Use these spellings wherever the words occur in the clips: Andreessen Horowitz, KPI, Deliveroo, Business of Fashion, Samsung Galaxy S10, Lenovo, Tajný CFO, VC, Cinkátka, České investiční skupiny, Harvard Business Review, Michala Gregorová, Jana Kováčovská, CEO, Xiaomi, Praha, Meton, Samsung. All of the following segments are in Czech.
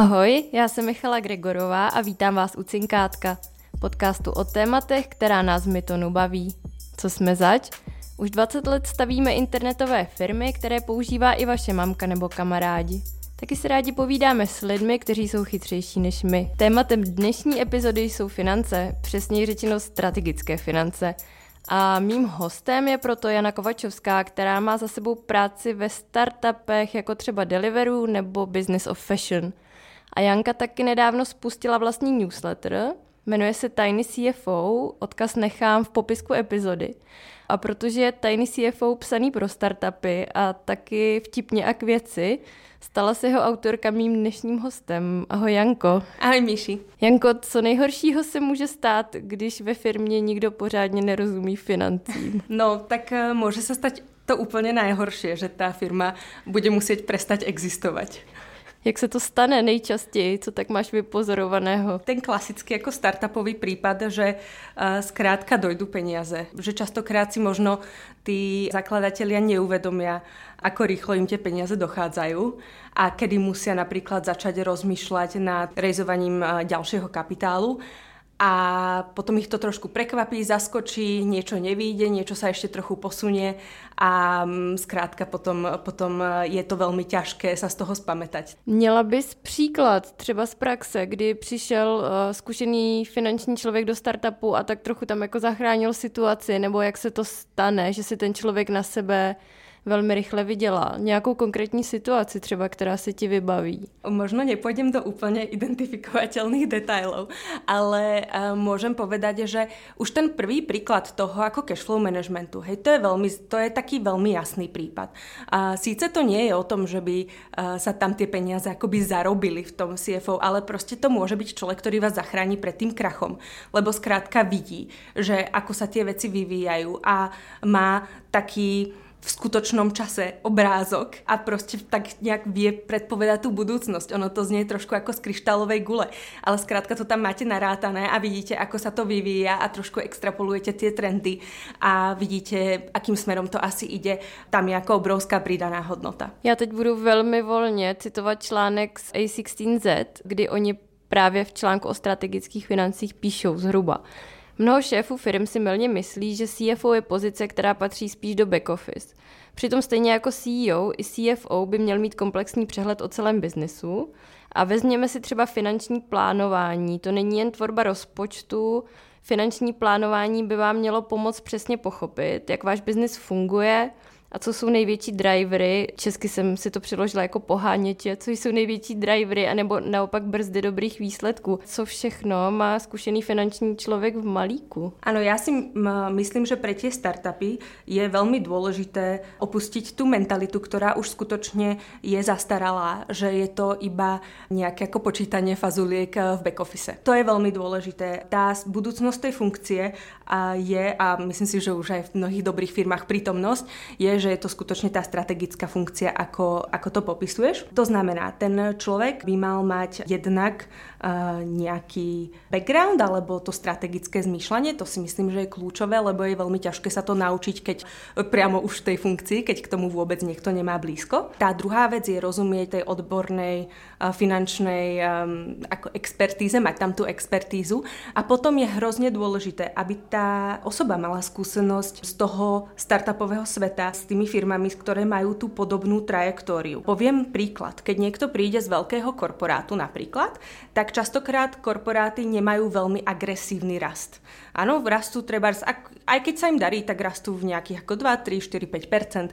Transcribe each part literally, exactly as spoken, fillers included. Ahoj, já jsem Michala Gregorová a vítám vás u Cinkátka, podcastu o tématech, která nás v Metonu baví. Co jsme zač? Už dvacet let stavíme internetové firmy, které používá i vaše mamka nebo kamarádi. Taky se rádi povídáme s lidmi, kteří jsou chytřejší než my. Tématem dnešní epizody jsou finance, přesněji řečeno strategické finance. A mým hostem je proto Jana Kováčovská, která má za sebou práci ve startupech jako třeba Deliveroo nebo Business of Fashion. A Janka taky nedávno spustila vlastní newsletter, jmenuje se Tajný C F O, odkaz nechám v popisku epizody. A protože je Tajný C F O psaný pro startupy a taky vtipně a k věci, stala se jeho autorka mým dnešním hostem. Ahoj Janko. Ahoj Míši. Janko, co nejhoršího se může stát, když ve firmě nikdo pořádně nerozumí financím? No, tak může se stát to úplně nejhorší, že ta firma bude muset přestat existovat. Jak se to stane nejčastěji, co tak máš vypozorovaného? Ten klasický jako startupový prípad, že zkrátka dojdu peniaze. Že častokrát si možno tí zakladatelia neuvedomia, ako rýchlo im tie peniaze dochádzajú a kedy musia napríklad začať rozmýšľať nad rejzovaním ďalšieho kapitálu. A potom ich to trošku prekvapí, zaskočí, niečo nevyjde, niečo sa ešte trochu posunie a zkrátka potom, potom je to veľmi ťažké sa z toho spamätať. Měla bys příklad třeba z praxe, kdy přišel uh, zkušený finanční člověk do startupu a tak trochu tam jako zachránil situaci, nebo jak se to stane, že si ten člověk na sebe velmi rychle viděla? Nějakou konkrétní situaci třeba, která se ti vybaví? Možno nepôjdem do úplne identifikovateľných detailov, ale uh, môžem povedať, že už ten prvý príklad toho ako cashflow managementu, hej, to je, veľmi, to je taký veľmi jasný prípad. Uh, síce to nie je o tom, že by uh, sa tam tie peniaze akoby zarobili v tom C F O, ale proste to môže byť človek, ktorý vás zachrání pred tým krachom, lebo skrátka vidí, že ako sa tie veci vyvíjajú a má taký v skutočnom čase obrázok a proste tak nejak vie predpovedať tú budúcnosť. Ono to znie trošku ako z kryštálovej gule, ale skrátka to tam máte narátané a vidíte, ako sa to vyvíja a trošku extrapolujete tie trendy a vidíte, akým smerom to asi ide. Tam je ako obrovská pridaná hodnota. Ja teď budu veľmi voľne citovať článek z A šestnáct Z, kdy oni právě v článku o strategických financích píšou zhruba: mnoho šéfů firm si mylně myslí, že C F O je pozice, která patří spíš do back office. Přitom stejně jako C E O, i C F O by měl mít komplexní přehled o celém biznesu. A vezměme si třeba finanční plánování. To není jen tvorba rozpočtu. Finanční plánování by vám mělo pomoct přesně pochopit, jak váš biznis funguje a co jsou největší drivery. Česky jsem si to přeložila jako poháněče, co jsou největší drivery, anebo naopak brzdy dobrých výsledků. Co všechno má zkušený finanční člověk v malíku? Ano, já si myslím, že pre tie startupy je velmi důležité opustit tu mentalitu, která už skutečně je zastaralá, že je to iba nějaké jako počítanie fazuliek v back office. To je velmi důležité. Tá budoucnost tej funkcie je, a myslím si, že už aj v mnohých dobrých firmách prítomnosť, je, že je to skutočne tá strategická funkcia, ako, ako to popisuješ. To znamená, ten človek by mal mať jednak uh, nejaký background alebo to strategické zmýšľanie, to si myslím, že je kľúčové, lebo je veľmi ťažké sa to naučiť, keď priamo už v tej funkcii, keď k tomu vôbec niekto nemá blízko. Tá druhá vec je rozumieť tej odbornej uh, finančnej um, ako expertíze, mať tam tú expertízu a potom je hrozne dôležité, aby tá osoba mala skúsenosť z toho startupového sveta, s tými firmami, ktoré majú tú podobnú trajektóriu. Poviem príklad. Keď niekto príde z veľkého korporátu napríklad, tak častokrát korporáty nemajú veľmi agresívny rast. Áno, rastú treba, aj keď sa im darí, tak rastú v nejakých ako dva, tri, štyri, päť percent.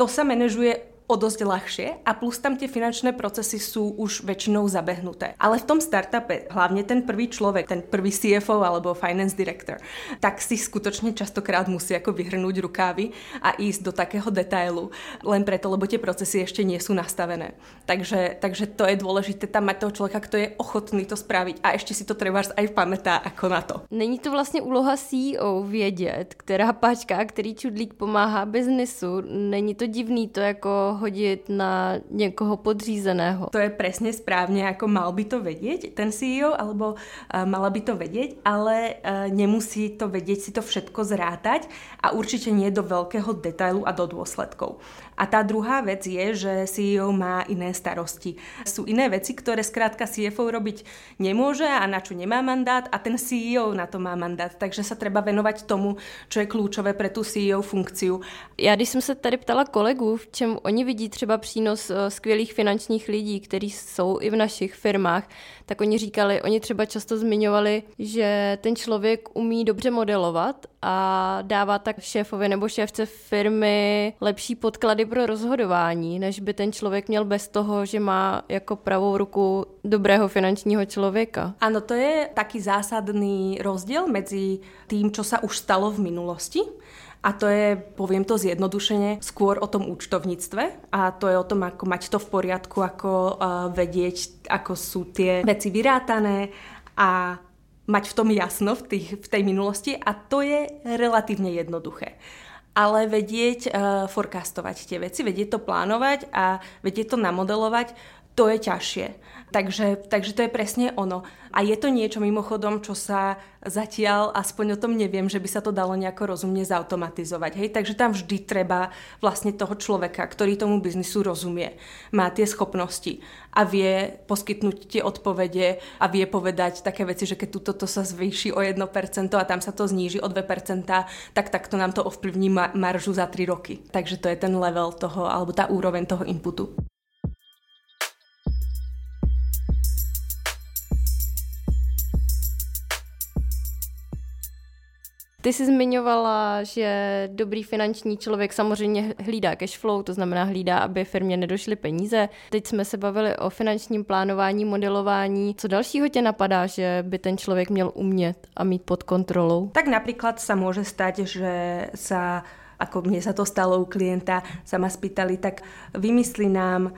To sa manažuje o dosť ľahšie a plus tam tie finančné procesy sú už väčšinou zabehnuté. Ale v tom startupe, hlavne ten prvý človek, ten prvý C F O alebo finance director, tak si skutočne častokrát musí ako vyhrnúť rukávy a ísť do takého detailu, len preto, lebo tie procesy ešte nie sú nastavené. Takže, takže to je dôležité tam mať toho človeka, kto je ochotný to spraviť a ešte si to trebárs aj pamätá ako na to. Není to vlastne úloha C E O vědět, která páčka a který čudlík pomáhá biznesu? Není to divný to jako hodit na někoho podřízeného? To je presne správne, ako mal by to vedieť ten C E O, alebo uh, mala by to vedieť, ale uh, nemusí to vedieť si to všetko zrátať a určite nie do veľkého detailu a do dôsledkov. A tá druhá vec je, že C E O má iné starosti. Sú iné veci, ktoré skrátka C F O robiť nemôže a na čo nemá mandát a ten C E O na to má mandát. Takže sa treba venovať tomu, čo je kľúčové pre tú C E O funkciu. Já když jsem se tady ptala kolegů, v čem oni vidí třeba přínos skvělých finančních lidí, kteří jsou i v našich firmách, tak oni říkali, oni třeba často zmiňovali, že ten člověk umí dobře modelovat a dává tak šéfovi nebo šéfce firmy lepší podklady pro rozhodování, než by ten člověk měl bez toho, že má jako pravou ruku dobrého finančního člověka. Ano, to je taky zásadný rozdíl mezi tím, co se už stalo v minulosti. A to je, poviem to zjednodušene, skôr o tom účtovníctve a to je o tom, ako mať to v poriadku, ako uh, vedieť, ako sú tie veci vyrátané a mať v tom jasno v, tých, v tej minulosti a to je relatívne jednoduché. Ale vedieť uh, forecastovať tie veci, vedieť to plánovať a vedieť to namodelovať, to je ťažšie. Takže, takže to je presne ono. A je to niečo mimochodom, čo sa zatiaľ, aspoň o tom neviem, že by sa to dalo nejako rozumne zautomatizovať. Hej? Takže tam vždy treba vlastne toho človeka, ktorý tomu biznisu rozumie, má tie schopnosti a vie poskytnúť tie odpovede a vie povedať také veci, že keď toto sa zvýši o jedno percento a tam sa to zníži o dve percentá, tak takto nám to ovplyvní maržu za tri roky. Takže to je ten level toho, alebo tá úroveň toho inputu. Ty jsi zmiňovala, že dobrý finanční člověk samozřejmě hlídá cash flow, to znamená hlídá, aby firmě nedošly peníze. Teď jsme se bavili o finančním plánování, modelování. Co dalšího tě napadá, že by ten člověk měl umět a mít pod kontrolou? Tak například se může stát, že se, jako mně se to stalo u klienta, se ma spýtali, tak vymysli nám,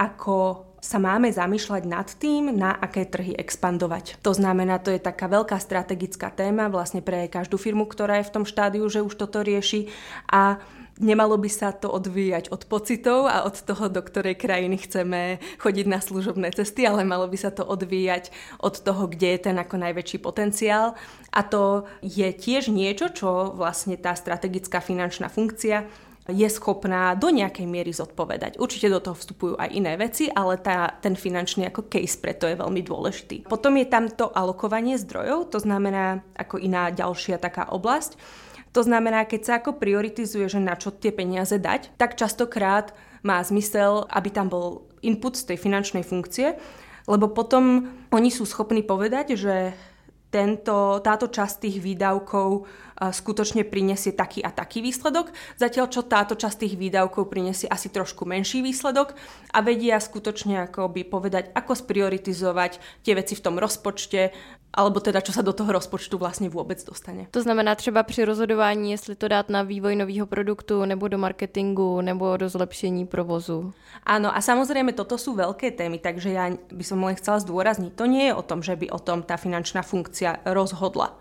ako sa máme zamýšľať nad tým, na aké trhy expandovať. To znamená, to je taká veľká strategická téma vlastne pre každú firmu, ktorá je v tom štádiu, že už toto rieši a nemalo by sa to odvíjať od pocitov a od toho, do ktorej krajiny chceme chodiť na služobné cesty, ale malo by sa to odvíjať od toho, kde je ten ako najväčší potenciál. A to je tiež niečo, čo vlastne tá strategická finančná funkcia je schopná do nejakej miery zodpovedať. Určite do toho vstupujú aj iné veci, ale tá, ten finančný ako case preto je veľmi dôležitý. Potom je tam to alokovanie zdrojov, to znamená ako iná ďalšia taká oblasť. To znamená, keď sa ako prioritizuje, že na čo tie peniaze dať, tak častokrát má zmysel, aby tam bol input z tej finančnej funkcie, lebo potom oni sú schopní povedať, že Tento, táto časť tých výdavkov skutočne prinesie taký a taký výsledok, zatiaľ čo táto časť tých výdavkov prinesie asi trošku menší výsledok a vedia skutočne akoby povedať, ako sprioritizovať tie veci v tom rozpočte, alebo teda, čo sa do toho rozpočtu vlastne vôbec dostane. To znamená třeba při rozhodování, jestli to dát na vývoj nového produktu, nebo do marketingu, nebo do zlepšení provozu. Áno, a samozrejme, toto sú veľké témy, takže ja by som len chcela zdôrazniť, to nie je o tom, že by o tom tá finančná funkcia rozhodla.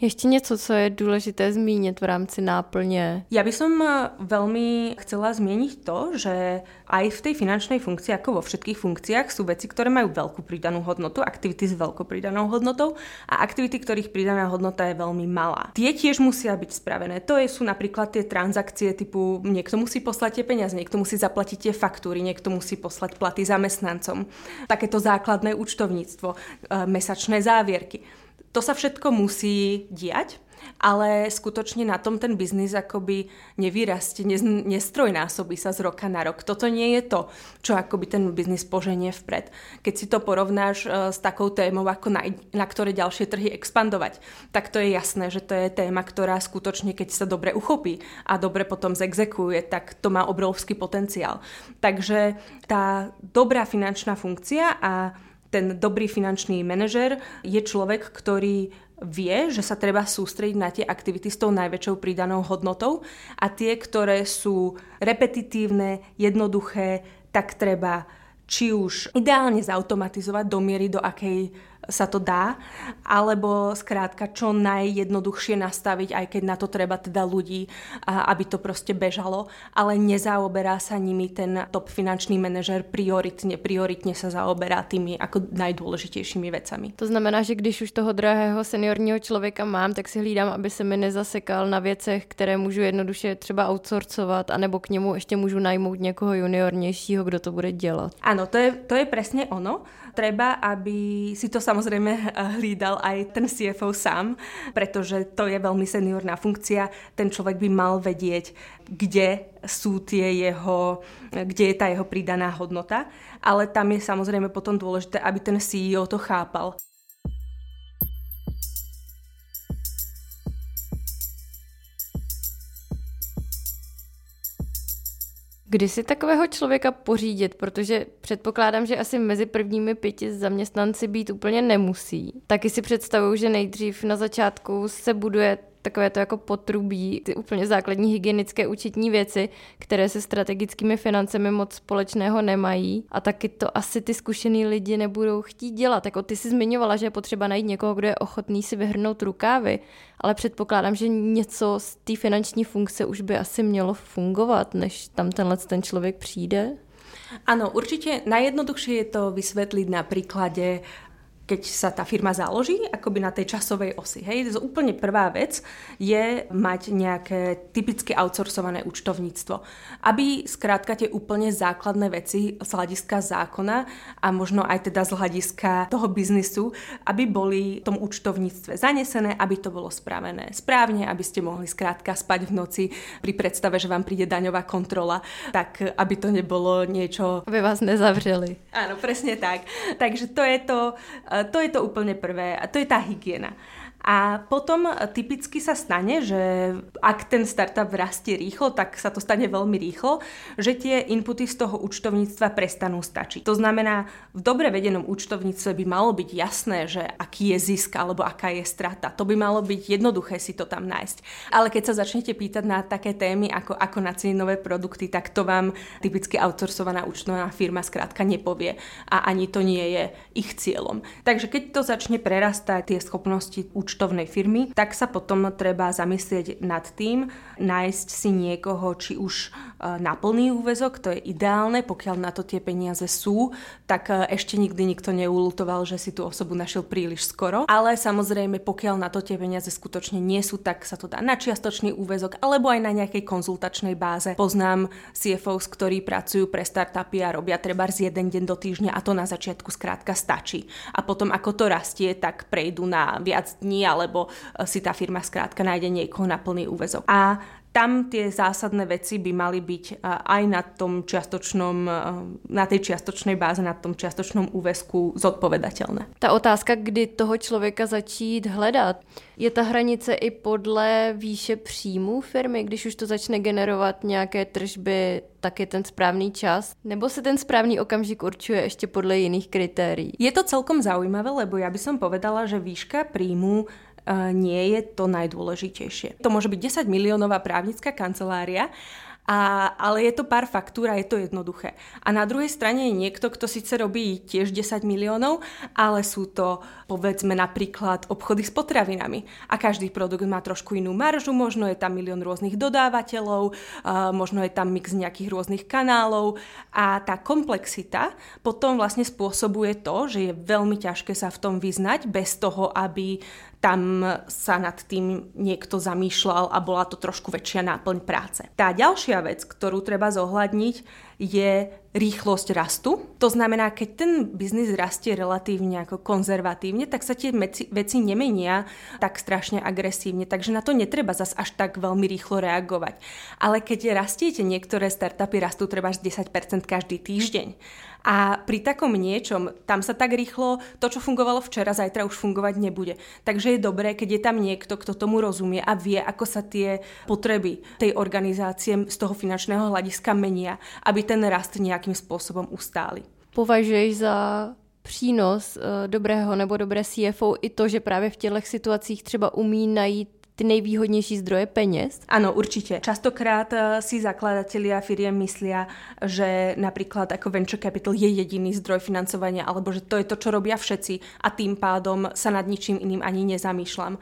Ještě něco, co je důležité zmínit v rámci náplně. Ja by som veľmi chcela zmeniť to, že aj v tej finančnej funkcii, ako vo všetkých funkciách, sú veci, ktoré majú veľkú pridanú hodnotu, aktivity s veľkou pridanou hodnotou a aktivity, ktorých pridaná hodnota je veľmi malá. Tie tiež musia byť spravené. To sú napríklad tie transakcie typu niekto musí poslať tie peniaze, niekto musí zaplatiť tie faktúry, niekto musí poslať platy zamestnancom. Takéto základné účtovníctvo, mesačné závierky. To sa všetko musí diať, ale skutočne na tom ten biznis akoby nevyrastie, nestrojnásobí sa z roka na rok. Toto nie je to, čo akoby ten biznis poženie vpred. Keď si to porovnáš s takou témou, ako na, na ktoré ďalšie trhy expandovať, tak to je jasné, že to je téma, ktorá skutočne, keď sa dobre uchopí a dobre potom zexekuje, tak to má obrovský potenciál. Takže tá dobrá finančná funkcia a ten dobrý finančný manažer je človek, ktorý vie, že sa treba sústrediť na tie aktivity s tou najväčšou pridanou hodnotou a tie, ktoré sú repetitívne, jednoduché, tak treba či už ideálne zautomatizovať do miery, do akej sa to dá, alebo skrátka čo najjednoduchšie nastaviť, aj keď na to treba teda ľudí, aby to proste bežalo, ale nezaoberá sa nimi ten top finančný manažer prioritne, prioritne sa zaoberá tými ako najdôležitejšími vecami. To znamená, že když už toho drahého seniorního člověka mám, tak si hlídám, aby se mi nezasekal na věcech, které můžu jednoduše třeba outsourcovat, anebo k němu ještě můžu najmout někoho juniornějšího, kdo to bude dělat. Ano, to je, to je presne ono. Treba, aby si to samozrejme hlídal aj ten C F O sám, pretože to je veľmi seniorná funkcia. Ten človek by mal vedieť, kde sú tie jeho, kde je tá jeho pridaná hodnota, ale tam je samozrejme potom dôležité, aby ten C E O to chápal. Kdy si takového člověka pořídit, protože předpokládám, že asi mezi prvními pěti zaměstnanci být úplně nemusí. Taky si představuju, že nejdřív na začátku se buduje takové to jako potrubí, ty úplně základní hygienické účetní věci, které se strategickými financemi moc společného nemají a taky to asi ty zkušený lidi nebudou chtít dělat. Jako ty jsi zmiňovala, že je potřeba najít někoho, kdo je ochotný si vyhrnout rukávy, ale předpokládám, že něco z té finanční funkce už by asi mělo fungovat, než tam tenhle ten člověk přijde. Ano, určitě najjednoduchšie je to vysvětlit na príklade, keď sa tá firma založí, akoby na tej časovej osi. Hej. Úplne prvá vec je mať nejaké typicky outsourcované účtovníctvo. Aby skrátka tie úplne základné veci z hľadiska zákona a možno aj teda z hľadiska toho biznisu, aby boli v tom účtovníctve zanesené, aby to bolo spravené správne, aby ste mohli skrátka spať v noci pri predstave, že vám príde daňová kontrola, tak aby to nebolo niečo... Aby vás nezavreli. Áno, presne tak. Takže to je to... To je to úplne prvé a to je tá hygiena. A potom typicky sa stane, že ak ten startup rastie rýchlo, tak sa to stane veľmi rýchlo, že tie inputy z toho účtovníctva prestanú stačiť. To znamená, v dobre vedenom účtovníctve by malo byť jasné, že aký je zisk alebo aká je strata. To by malo byť jednoduché si to tam nájsť. Ale keď sa začnete pýtať na také témy ako, ako naceniť nové produkty, tak to vám typicky outsourcovaná účtovná firma skrátka nepovie a ani to nie je ich cieľom. Takže keď to začne prerastať tie schopnosti účtovníctva, účtovnej firmy, tak sa potom treba zamyslieť nad tým, nájsť si niekoho, či už na plný úväzok, to je ideálne, pokiaľ na to tie peniaze sú, tak ešte nikdy nikto neulutoval, že si tú osobu našiel príliš skoro, ale samozrejme, pokiaľ na to tie peniaze skutočne nie sú, tak sa to dá na čiastočný úväzok, alebo aj na nejakej konzultačnej báze. Poznám C F Os, ktorí pracujú pre startupy a robia trebárs jeden deň do týždňa a to na začiatku skrátka stačí. A potom, ako to rastie, tak prejdú na viac dní alebo si tá firma skrátka nájde niekoho na plný úväzok. A tam tie zásadné veci by mali byť aj na tom čiastočnom, na tej čiastočnej báze, na tom čiastočnom úväzku zodpovedateľné. Ta otázka, kdy toho člověka začít hledat, je ta hranice i podle výše příjmů firmy, když už to začne generovat nějaké tržby, tak je ten správný čas? Nebo se ten správný okamžik určuje ještě podle jiných kritérií? Je to celkom zaujímavé, lebo ja by som povedala, že výška príjmu nie je to najdôležitejšie. To môže byť desať miliónová právnická kancelária, a, ale je to pár faktúr a je to jednoduché. A na druhej strane je niekto, kto síce robí tiež desať miliónov, ale sú to povedzme napríklad obchody s potravinami. A každý produkt má trošku inú maržu, možno je tam milión rôznych dodávateľov, možno je tam mix nejakých rôznych kanálov a tá komplexita potom vlastne spôsobuje to, že je veľmi ťažké sa v tom vyznať bez toho, aby tam sa nad tým niekto zamýšľal a bola to trošku väčšia náplň práce. Tá ďalšia vec, ktorú treba zohľadniť, je rýchlosť rastu. To znamená, keď ten biznis rastie relatívne ako konzervatívne, tak sa tie veci nemenia tak strašne agresívne, takže na to netreba zas až tak veľmi rýchlo reagovať. Ale keď rastiete, niektoré startupy rastú treba až desať percent každý týždeň. A pri takom niečom, tam sa tak rýchlo, to, čo fungovalo včera, zajtra už fungovať nebude. Takže je dobré, keď je tam niekto, kto tomu rozumie a vie, ako sa tie potreby tej organizácie z toho finančného hľadiska menia, aby ten rast nejakým spôsobom ustáli. Považuješ za přínos dobrého nebo dobré C F O i to, že právě v těchto situacích třeba umí najít ty nejvýhodnější zdroje peněz? Ano, určite. Častokrát si zakladatelia firiem myslia, že napríklad ako venture capital je jediný zdroj financovania, alebo že to je to, čo robia všetci a tým pádom sa nad ničím iným ani nezamýšľam.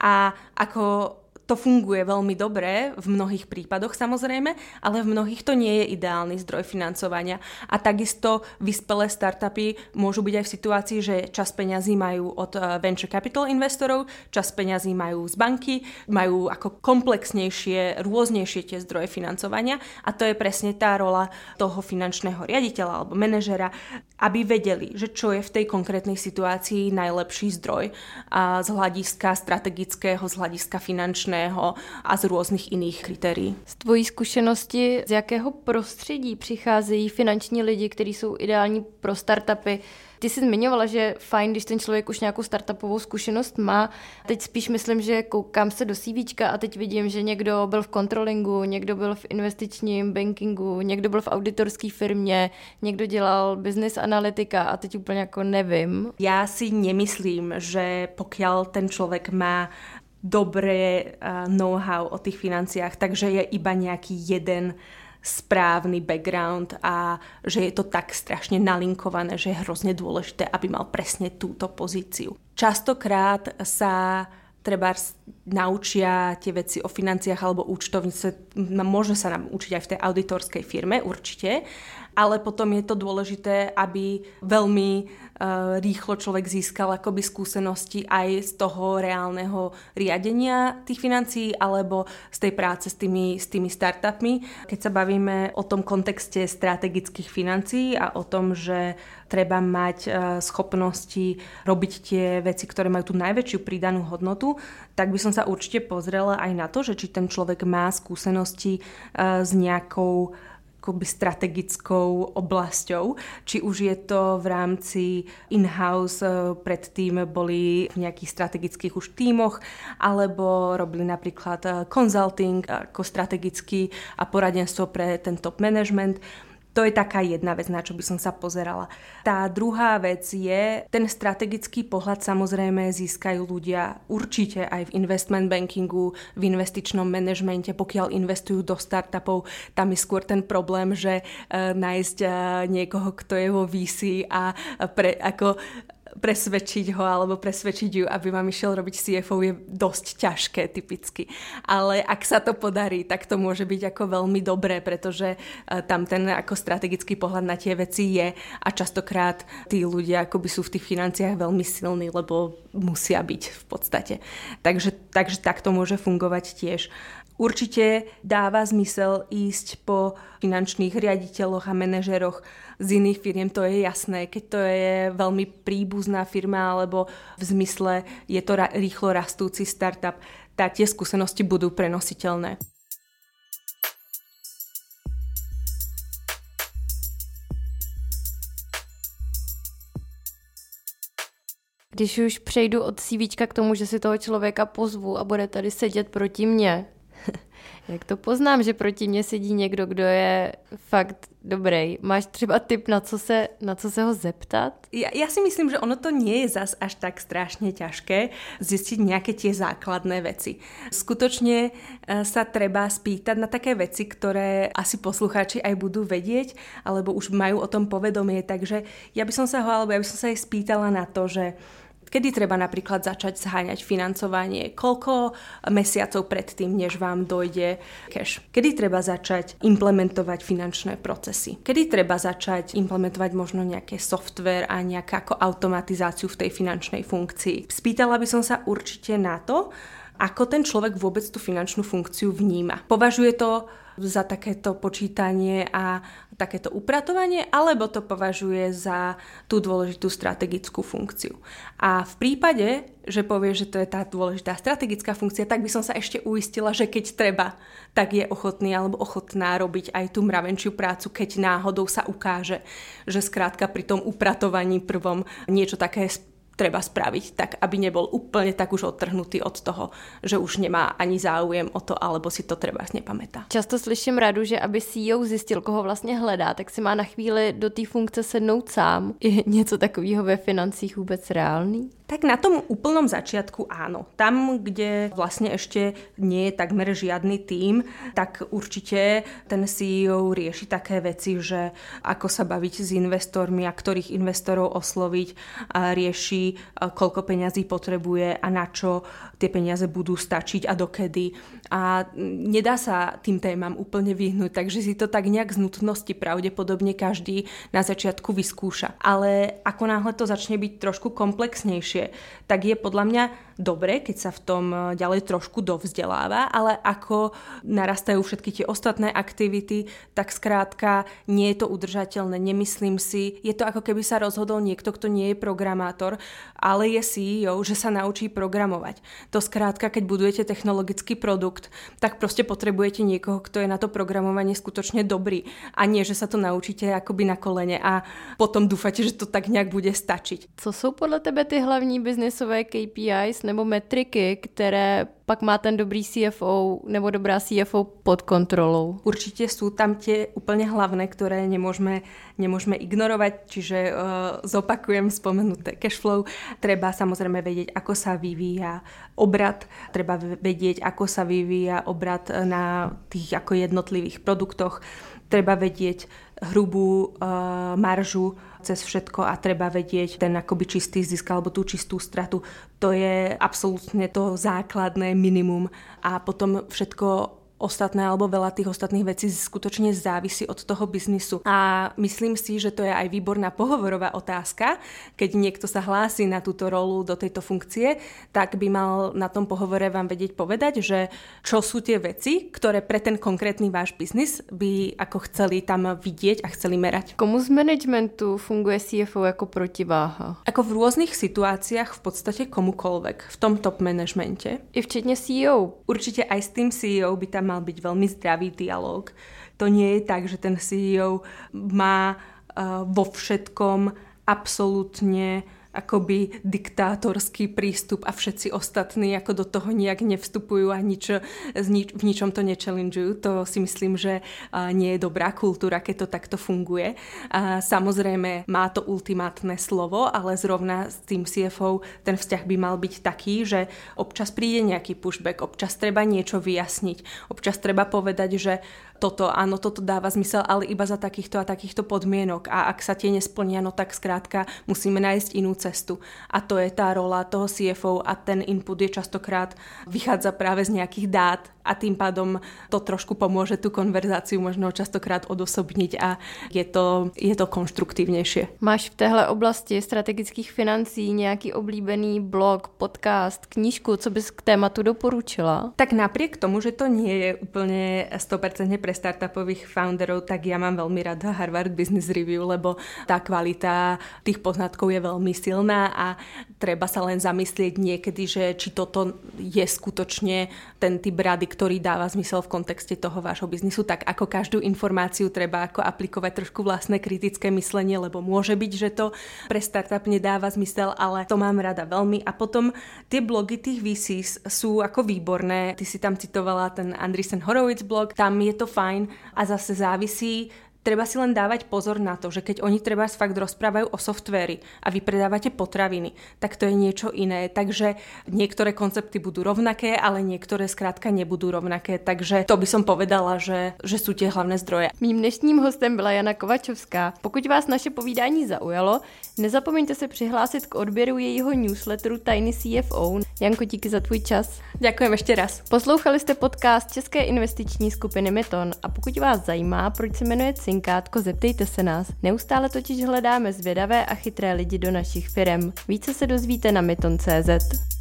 A ako to funguje veľmi dobre, v mnohých prípadoch samozrejme, ale v mnohých to nie je ideálny zdroj financovania. A takisto vyspelé startupy môžu byť aj v situácii, že čas peňazí majú od venture capital investorov, čas peňazí majú z banky, majú ako komplexnejšie, rôznejšie tie zdroje financovania a to je presne tá rola toho finančného riaditeľa alebo manažera, aby vedeli, že čo je v tej konkrétnej situácii najlepší zdroj a z hľadiska strategického, z hľadiska finančného a z různých jiných kritérií. Z tvojí zkušenosti, z jakého prostředí přicházejí finanční lidi, kteří jsou ideální pro startupy? Ty jsi zmiňovala, že fajn, když ten člověk už nějakou startupovou zkušenost má. Teď spíš myslím, že koukám se do CVčka a teď vidím, že někdo byl v kontrolingu, někdo byl v investičním bankingu, někdo byl v auditorské firmě, někdo dělal business analytika a teď úplně jako nevím. Já si nemyslím, že pokud ten člověk má dobré know-how o tých financiách, takže je iba nejaký jeden správny background a že je to tak strašne nalinkované, že je hrozne dôležité, aby mal presne túto pozíciu. Častokrát sa treba naučia tie veci o financiách alebo účtovníctve. Môže sa nám učiť aj v tej auditorskej firme, určite, ale potom je to dôležité, aby veľmi uh, rýchlo človek získal akoby skúsenosti aj z toho reálneho riadenia tých financií alebo z tej práce s tými, s tými startupmi. Keď sa bavíme o tom kontexte strategických financií a o tom, že treba mať uh, schopnosti robiť tie veci, ktoré majú tú najväčšiu pridanú hodnotu, tak by som sa určite pozrela aj na to, že či ten človek má skúsenosti uh, s nejakou akoby strategickou oblasťou. Či už je to v rámci in-house, predtým boli v nejakých strategických už tímoch, alebo robili napríklad consulting ako strategický a poradenstvo pre ten top management. To je taká jedna vec, na čo by som sa pozerala. Tá druhá vec je, ten strategický pohľad samozrejme získajú ľudia určite aj v investment bankingu, v investičnom manažmente, pokiaľ investujú do startupov. Tam je skôr ten problém, že uh, nájsť uh, niekoho, kto je vo vé cé a pre, ako... presvedčiť ho alebo presvedčiť ju, aby vám išiel robiť C F O je dosť ťažké typicky. Ale ak sa to podarí, tak to môže byť ako veľmi dobré, pretože tam ten ako strategický pohľad na tie veci je a častokrát tí ľudia akoby sú v tých financiách veľmi silní, lebo musia byť v podstate. Takže, takže tak to môže fungovať tiež. Určite dáva zmysel ísť po finančných riaditeľoch a manažeroch z iných firiem, to je jasné. Keď to je veľmi príbuzná firma, alebo v zmysle je to rýchlo rastúci startup, tak tie skúsenosti budú prenositeľné. Když už přejdu od CVčka k tomu, že si toho člověka pozvu a bude tady sedět proti mně, jak to poznám, že proti mně sedí někdo, kdo je fakt dobrý? Máš třeba tip, na co se, na co se ho zeptat? Ja, ja si myslím, že ono to nie je zas až tak strašne ťažké zistiť nejaké tie základné veci. Skutočne sa treba spýtať na také veci, ktoré asi poslucháči aj budú vedieť, alebo už majú o tom povedomie. Takže ja by som sa ho, alebo ja by som sa aj spýtala na to, že kedy treba napríklad začať zháňať financovanie? Koľko mesiacov predtým, než vám dojde cash? Kedy treba začať implementovať finančné procesy? Kedy treba začať implementovať možno nejaké software a nejakú automatizáciu v tej finančnej funkcii? Spýtala by som sa určite na to, ako ten človek vôbec tú finančnú funkciu vníma. Považuje to za takéto počítanie a takéto upratovanie, alebo to považuje za tú dôležitú strategickú funkciu. A v prípade, že povie, že to je tá dôležitá strategická funkcia, tak by som sa ešte uistila, že keď treba, tak je ochotný alebo ochotná robiť aj tú mravenčiu prácu, keď náhodou sa ukáže, že skrátka pri tom upratovaní prvom niečo také treba spraviť tak, aby nebol úplne tak už odtrhnutý od toho, že už nemá ani záujem o to, alebo si to treba nepamätá. Často slyším radu, že aby C E O zjistil, koho vlastně hledá, tak si má na chvíli do té funkce sednout sám. Je něco takového ve financích vůbec reálný? Tak na tom úplnom začiatku áno. Tam, kde vlastne ešte nie je takmer žiadny tím, tak určite ten C E O rieši také veci, že ako sa baviť s investormi a ktorých investorov osloviť, a rieši, koľko peňazí potrebuje a na čo tie peniaze budú stačiť a dokedy. A nedá sa tým témam úplne vyhnúť, takže si to tak nejak z nutnosti pravdepodobne každý na začiatku vyskúša. Ale ako náhle to začne byť trošku komplexnejšie, tak je podľa mňa dobre, keď sa v tom ďalej trošku dovzdeláva, ale ako narastajú všetky tie ostatné aktivity, tak skrátka nie je to udržateľné, nemyslím si. Je to ako keby sa rozhodol niekto, kto nie je programátor, ale je C E O, že sa naučí programovať. To skrátka, keď budujete technologický produkt, tak proste potrebujete niekoho, kto je na to programovanie skutočne dobrý a nie, že sa to naučíte akoby na kolene a potom dúfate, že to tak nejak bude stačiť. Co sú podľa tebe ty hlavní biznesové K P Is nebo metriky, které pak má ten dobrý C F O nebo dobrá C F O pod kontrolou? Určitě jsou tam tie úplně hlavné, které nemůžeme, nemůžeme ignorovat, čiže uh, zopakujem spomenuté cashflow. Treba samozřejmě vědět, ako sa vyvíja obrat, treba vědět, ako sa vyvíja obrat na tých jako jednotlivých produktoch, treba vědět hrubú uh, maržu cez všetko a treba vedieť ten akoby čistý zisk alebo tú čistú stratu. To je absolútne to základné minimum a potom všetko ostatné alebo veľa tých ostatných vecí skutočne závisí od toho biznisu. A myslím si, že to je aj výborná pohovorová otázka. Keď niekto sa hlási na túto rolu do tejto funkcie, tak by mal na tom pohovore vám vedieť povedať, že čo sú tie veci, ktoré pre ten konkrétny váš biznis by ako chceli tam vidieť a chceli merať. Komu z managementu funguje C F O ako protiváha? Ako v rôznych situáciách v podstate komukolvek v tom top manažmente. I včetne C E O. Určite aj s tým C E O by tam mal byť veľmi zdravý dialog. To nie je tak, že ten C E O má uh, vo všetkom absolútne akoby diktátorský prístup a všetci ostatní ako do toho nejak nevstupujú a nič, nič, v ničom to nečelindžujú. To si myslím, že uh, nie je dobrá kultúra, keď to takto funguje. Uh, samozrejme má to ultimátne slovo, ale zrovna s tým C F O ten vzťah by mal byť taký, že občas príde nejaký pushback, občas treba niečo vyjasniť, občas treba povedať, že toto, áno, toto dáva zmysel, ale iba za takýchto a takýchto podmienok a ak sa tie nesplnia, no tak skrátka musíme nájsť inú cestu. A to je tá rola toho C F O a ten input je častokrát vychádza práve z nejakých dát a tým pádom to trošku pomôže tú konverzáciu možno častokrát odosobniť a je to, je to konštruktívnejšie. Máš v téhle oblasti strategických financí nejaký oblíbený blog, podcast, knížku, co bys k tématu doporučila? Tak napriek tomu, že to nie je úplne sto percent pre startupových founderov, tak ja mám veľmi rada Harvard Business Review, lebo tá kvalita tých poznatkov je veľmi silná a treba sa len zamyslieť niekedy, že či toto je skutočne ten typ rady, ktorý dáva zmysel v kontexte toho vášho biznisu. Tak ako každú informáciu treba ako aplikovať trošku vlastné kritické myslenie, lebo môže byť, že to pre startup nedáva zmysel, ale to mám rada veľmi. A potom tie blogy tých V Cs sú ako výborné. Ty si tam citovala ten Andreessen Horowitz blog, tam je to fajn a zase závisí. Treba si len dávať pozor na to, že keď oni treba fakt rozprávajú o softvéri a vy predávate potraviny, tak to je niečo iné. Takže niektoré koncepty budú rovnaké, ale niektoré skrátka nebudú rovnaké. Takže to by som povedala, že, že sú tie hlavné zdroje. Mým dnešním hostem byla Jana Kováčovská. Pokud vás naše povídání zaujalo, nezapomeňte se přihlásit k odběru jejího newsletteru Tajný C F O. Janko, díky za tvůj čas. Ďakujem ještě raz. Poslouchali jste podcast České investiční skupiny Meton a pokud vás zajímá, proč se jmenuje Cinkátka, Cinkátko, zeptejte se nás. Neustále totiž hledáme zvědavé a chytré lidi do našich firem. Více se dozvíte na meton tečka cé zet.